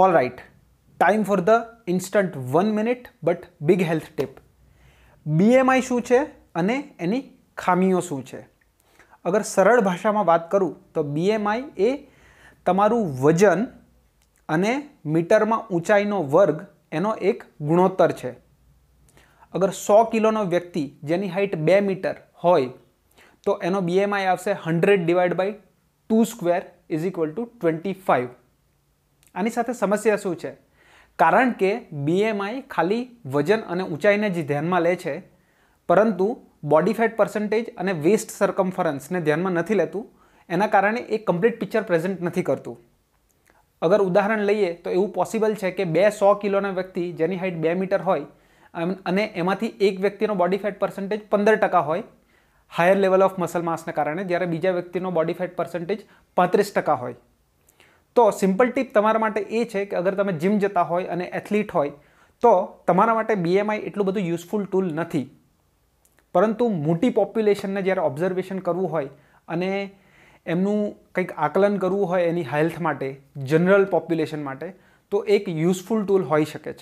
All right, time for the instant 1 minute but big health tip. BMI શું છે અને એની ખામીઓ શું છે? अगर सरल भाषा में बात करूँ तो BMI ए तमारू वजन अने मीटर में ऊंचाईनो वर्ग एनो एक गुणोत्तर है। अगर 100 किलोनो व्यक्ति जेनी हाइट 2 मीटर होय तो एनो BMI आवशे 100 / 2² = 25। आनी साथे समस्या शुं छे? कारण के BMI खाली वजन अने ऊंचाईने ज ध्यानमां ले छे, परंतु बॉडी फेट पर्सेंटेज अने वेस्ट सर्कम्फरन्स ने ध्यानमां नथी लेतुं। एना कारणे एक कम्प्लीट पिक्चर प्रेजेंट नथी करतुं। अगर उदाहरण लईए तो एवुं पॉसिबल छे के 200 किलोना व्यक्ति जेनी हाइट 2 मीटर होय अने एमांथी एक व्यक्तिनो बॉडी फेट पर्सेंटेज 15% होय हायर लेवल ऑफ मसल मासने कारणे, ज्यारे बीजा व्यक्तिनो बॉडी फेट पर्सेंटेज 35% होय। तो सीम्पल टीप तमारा माटे ए छे कि अगर तमे जिम जता होय अने एथलीट होय तो तमारा माटे बीएमआई एटलुं बधुं यूजफुल टूल नथी, परंतु मोटी पॉप्युलेशन ने ज्यारे ऑब्जर्वेशन करवुं होय अने एमनुं कंईक आकलन करवुं होय एनी हेल्थ माटे, जनरल पॉप्युलेशन माटे, तो एक यूजफुल टूल होई शके।